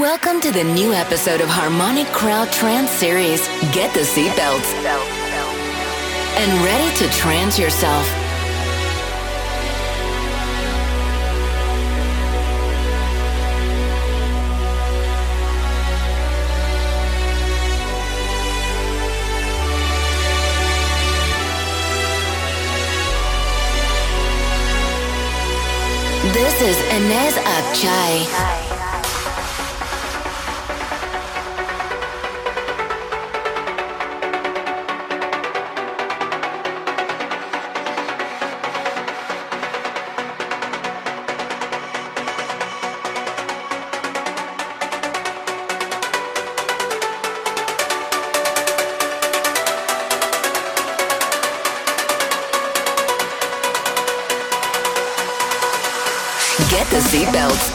Welcome to the new episode of Harmonic Crowd Trance Series. Get the seatbelts and ready to trance yourself. This is Enes Akcay. Get the seatbelts.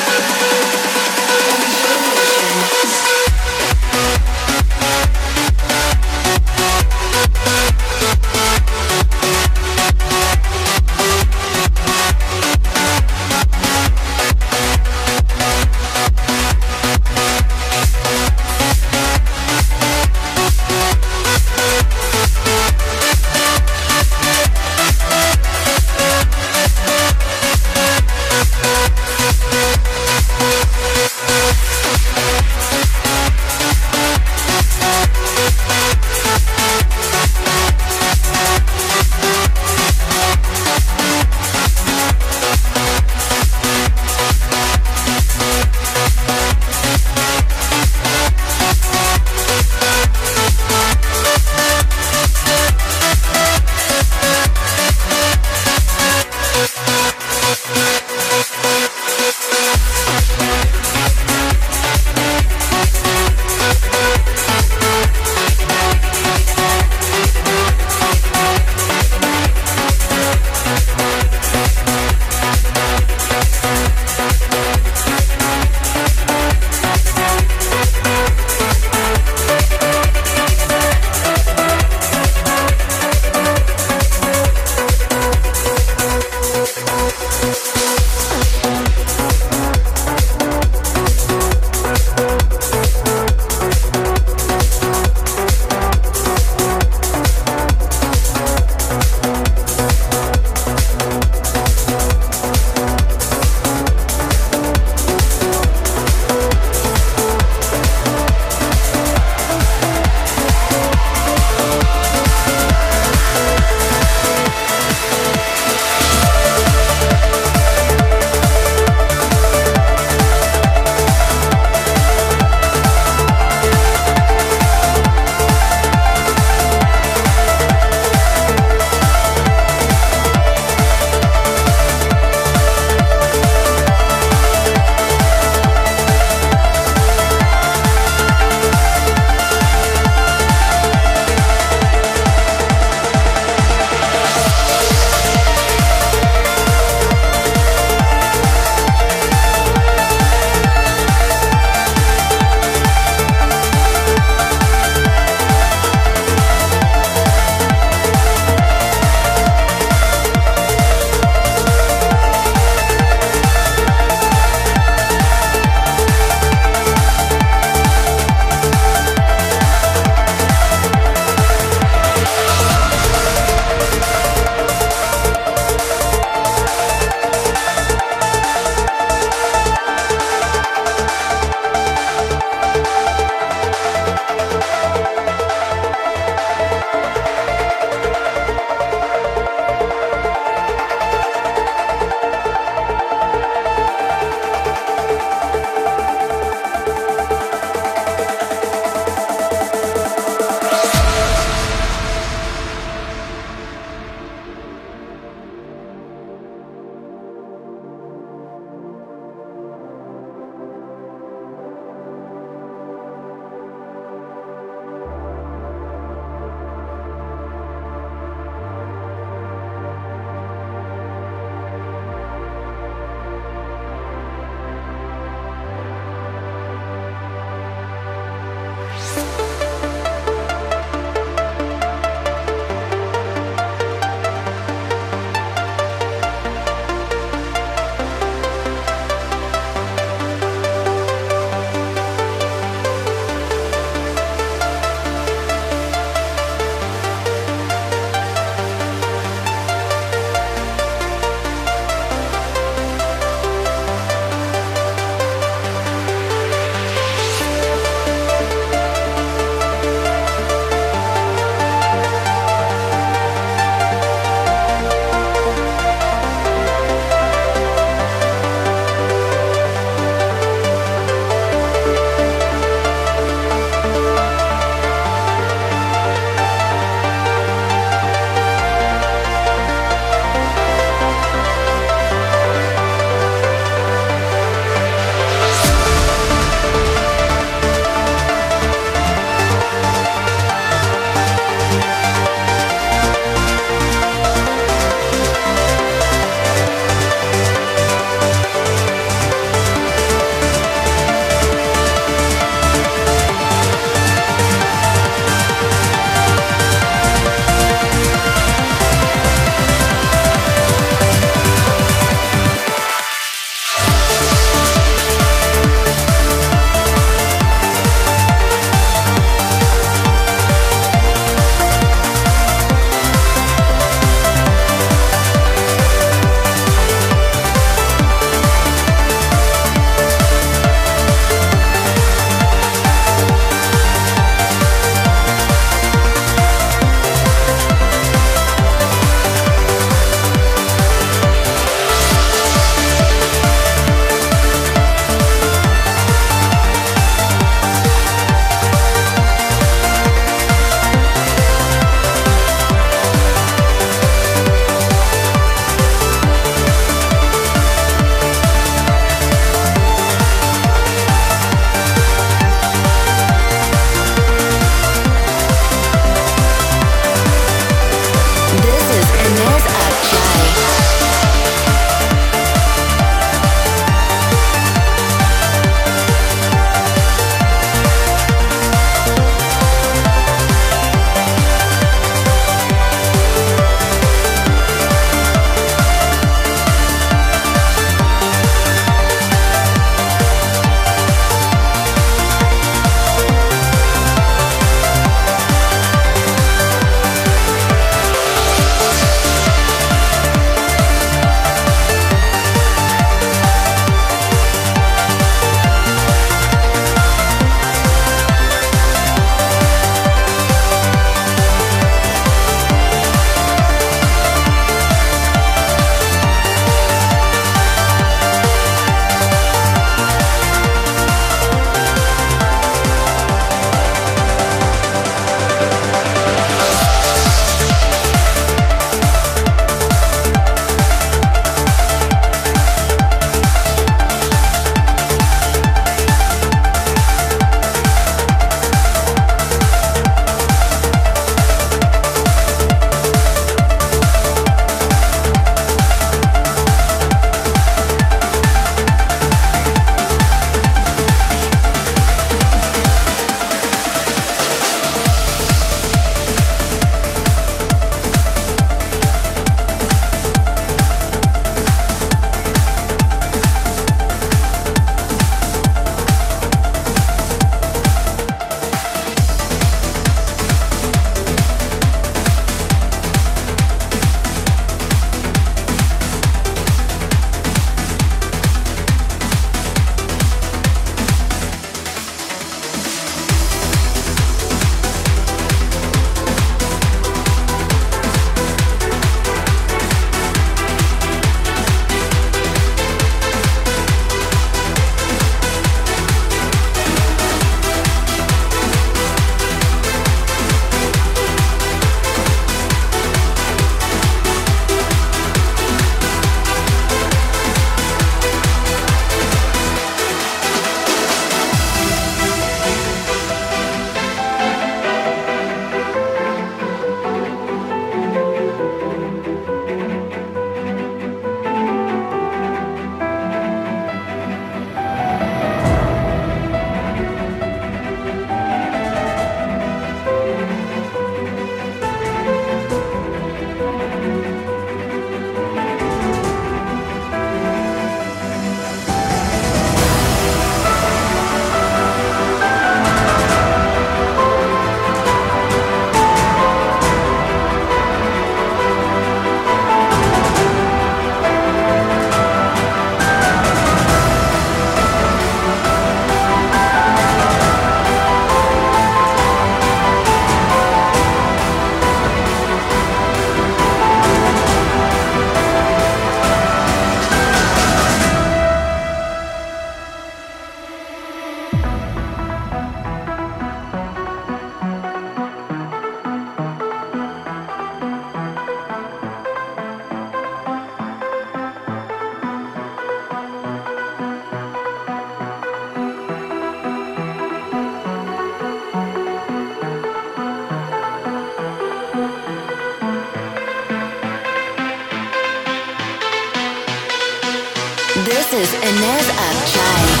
is Enes Akcay.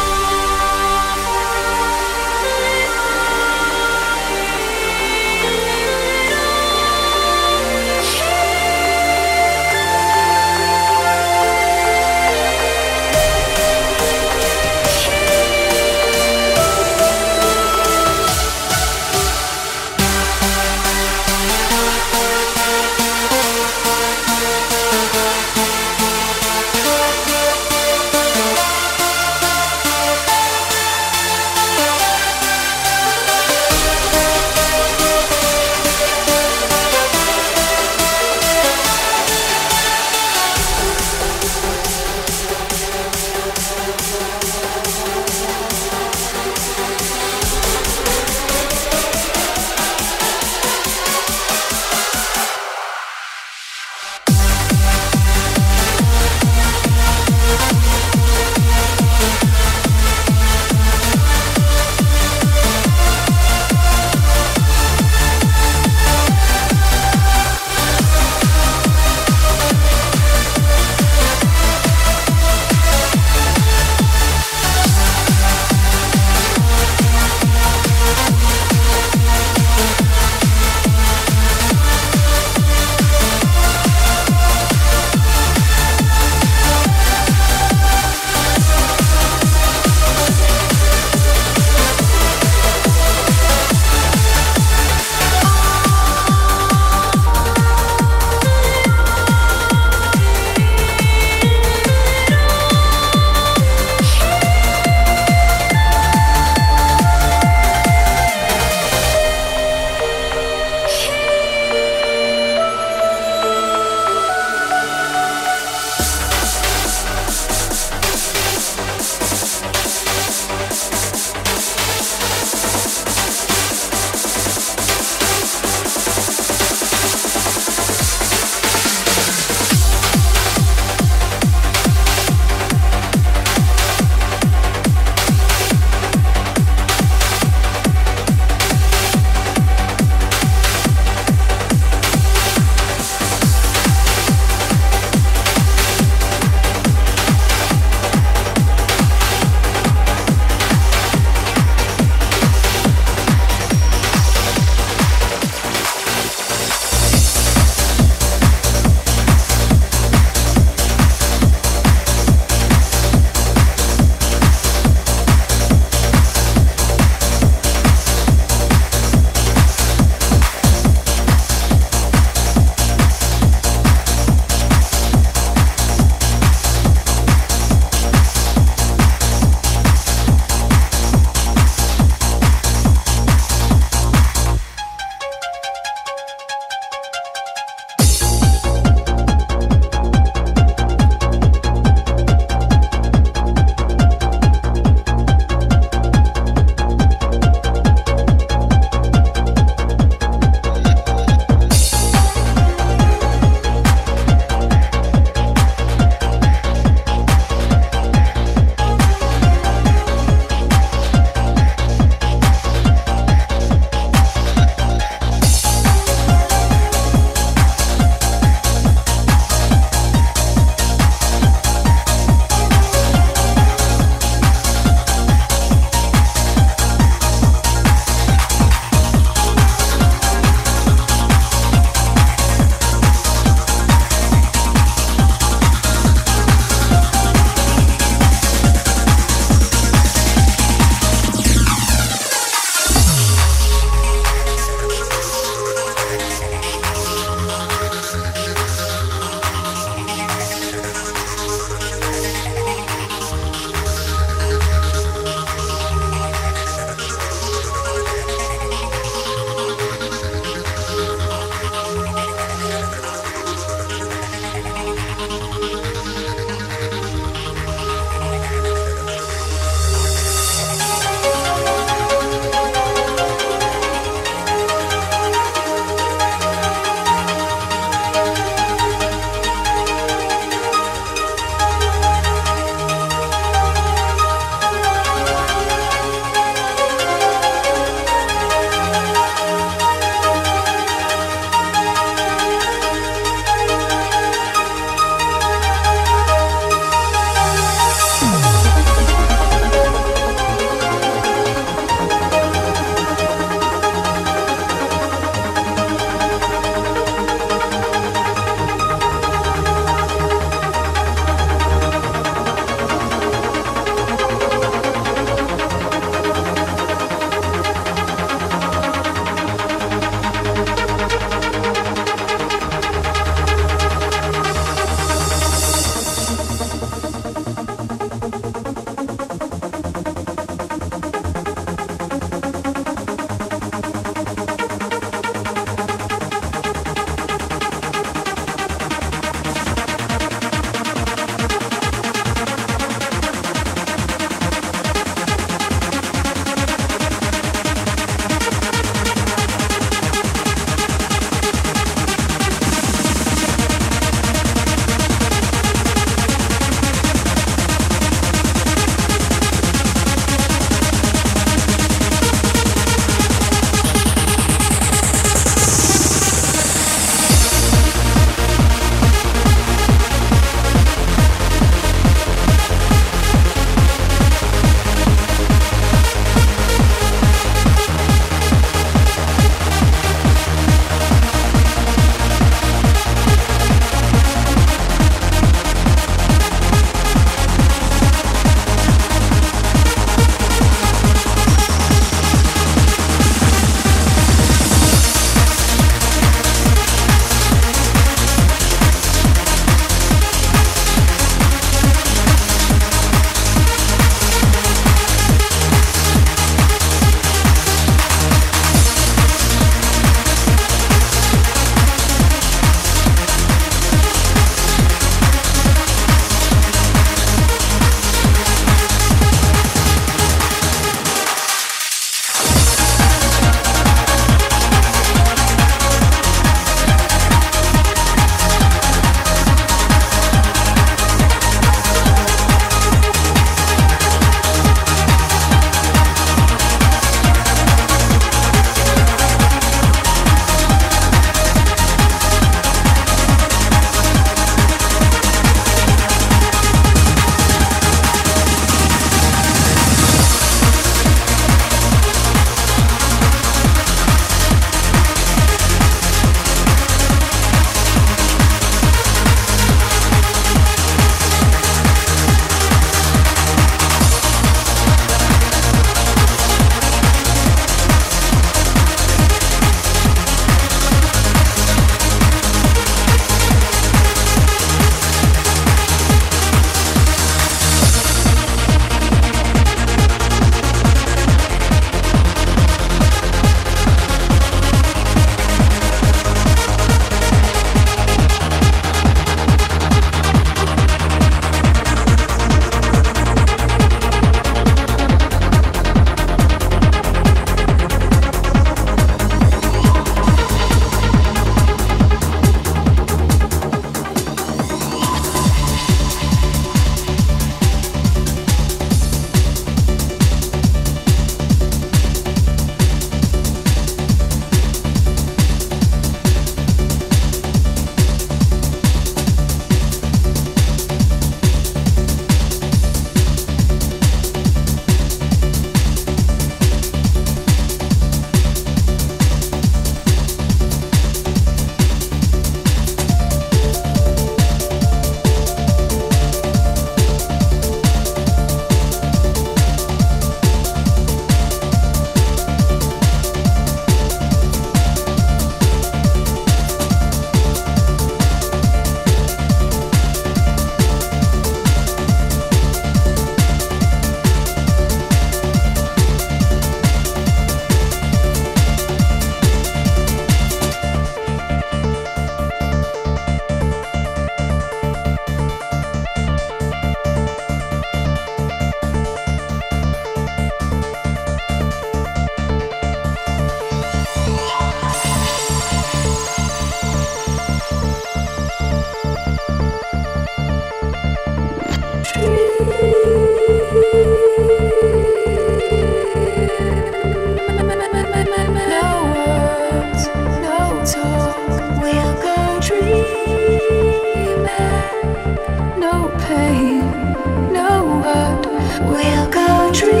world. We'll go dreaming.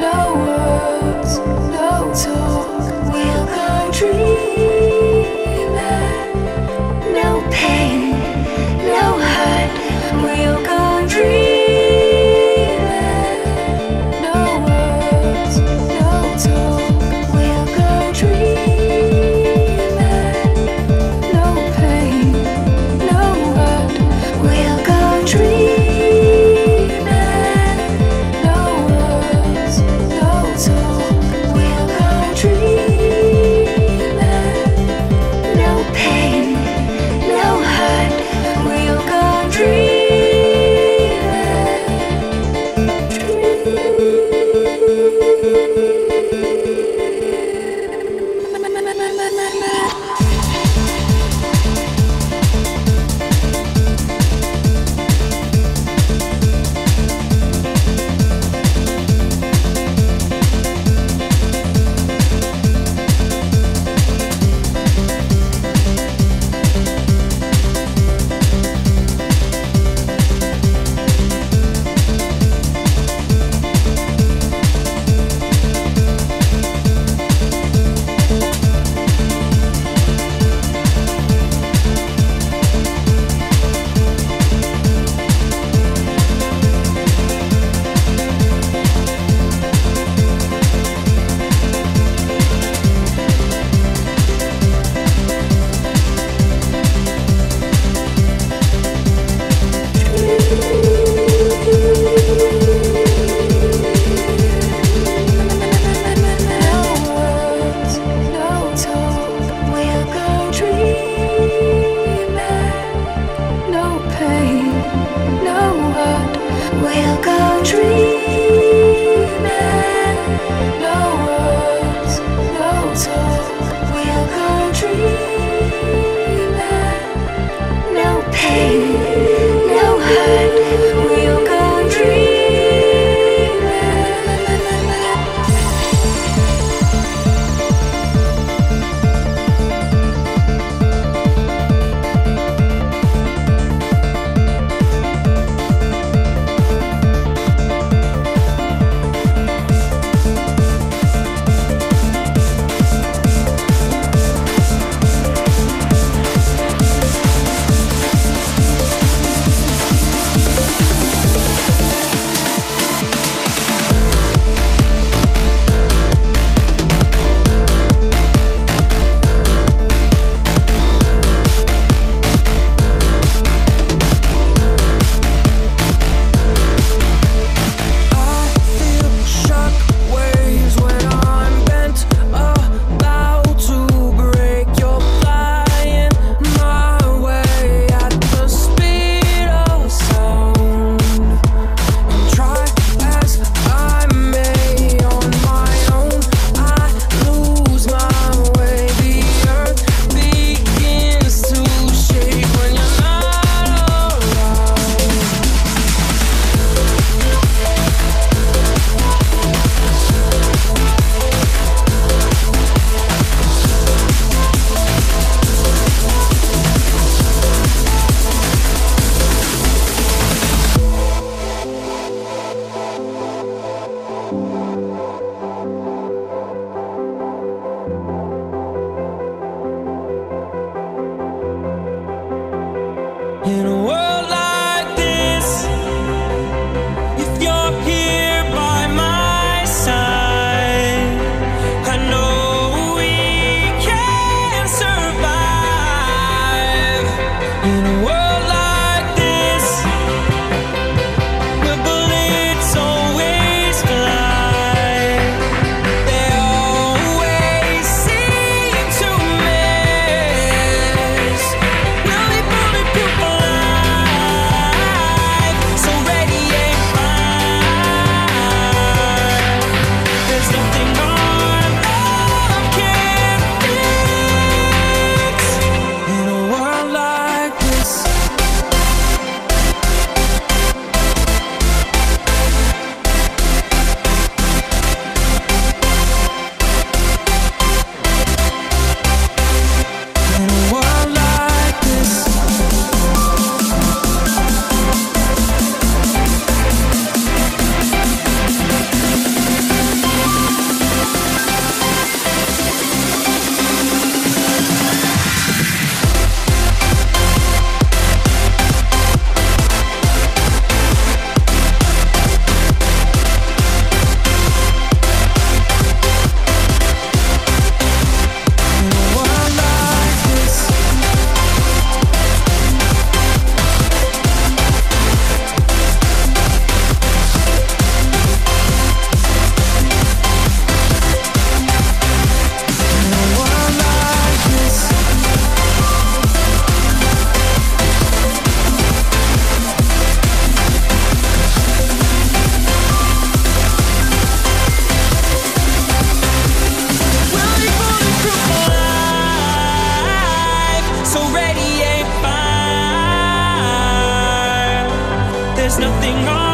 No words, no talk. We'll go dreaming. No pain, no hurt. We'll go dreaming. there's nothing wrong.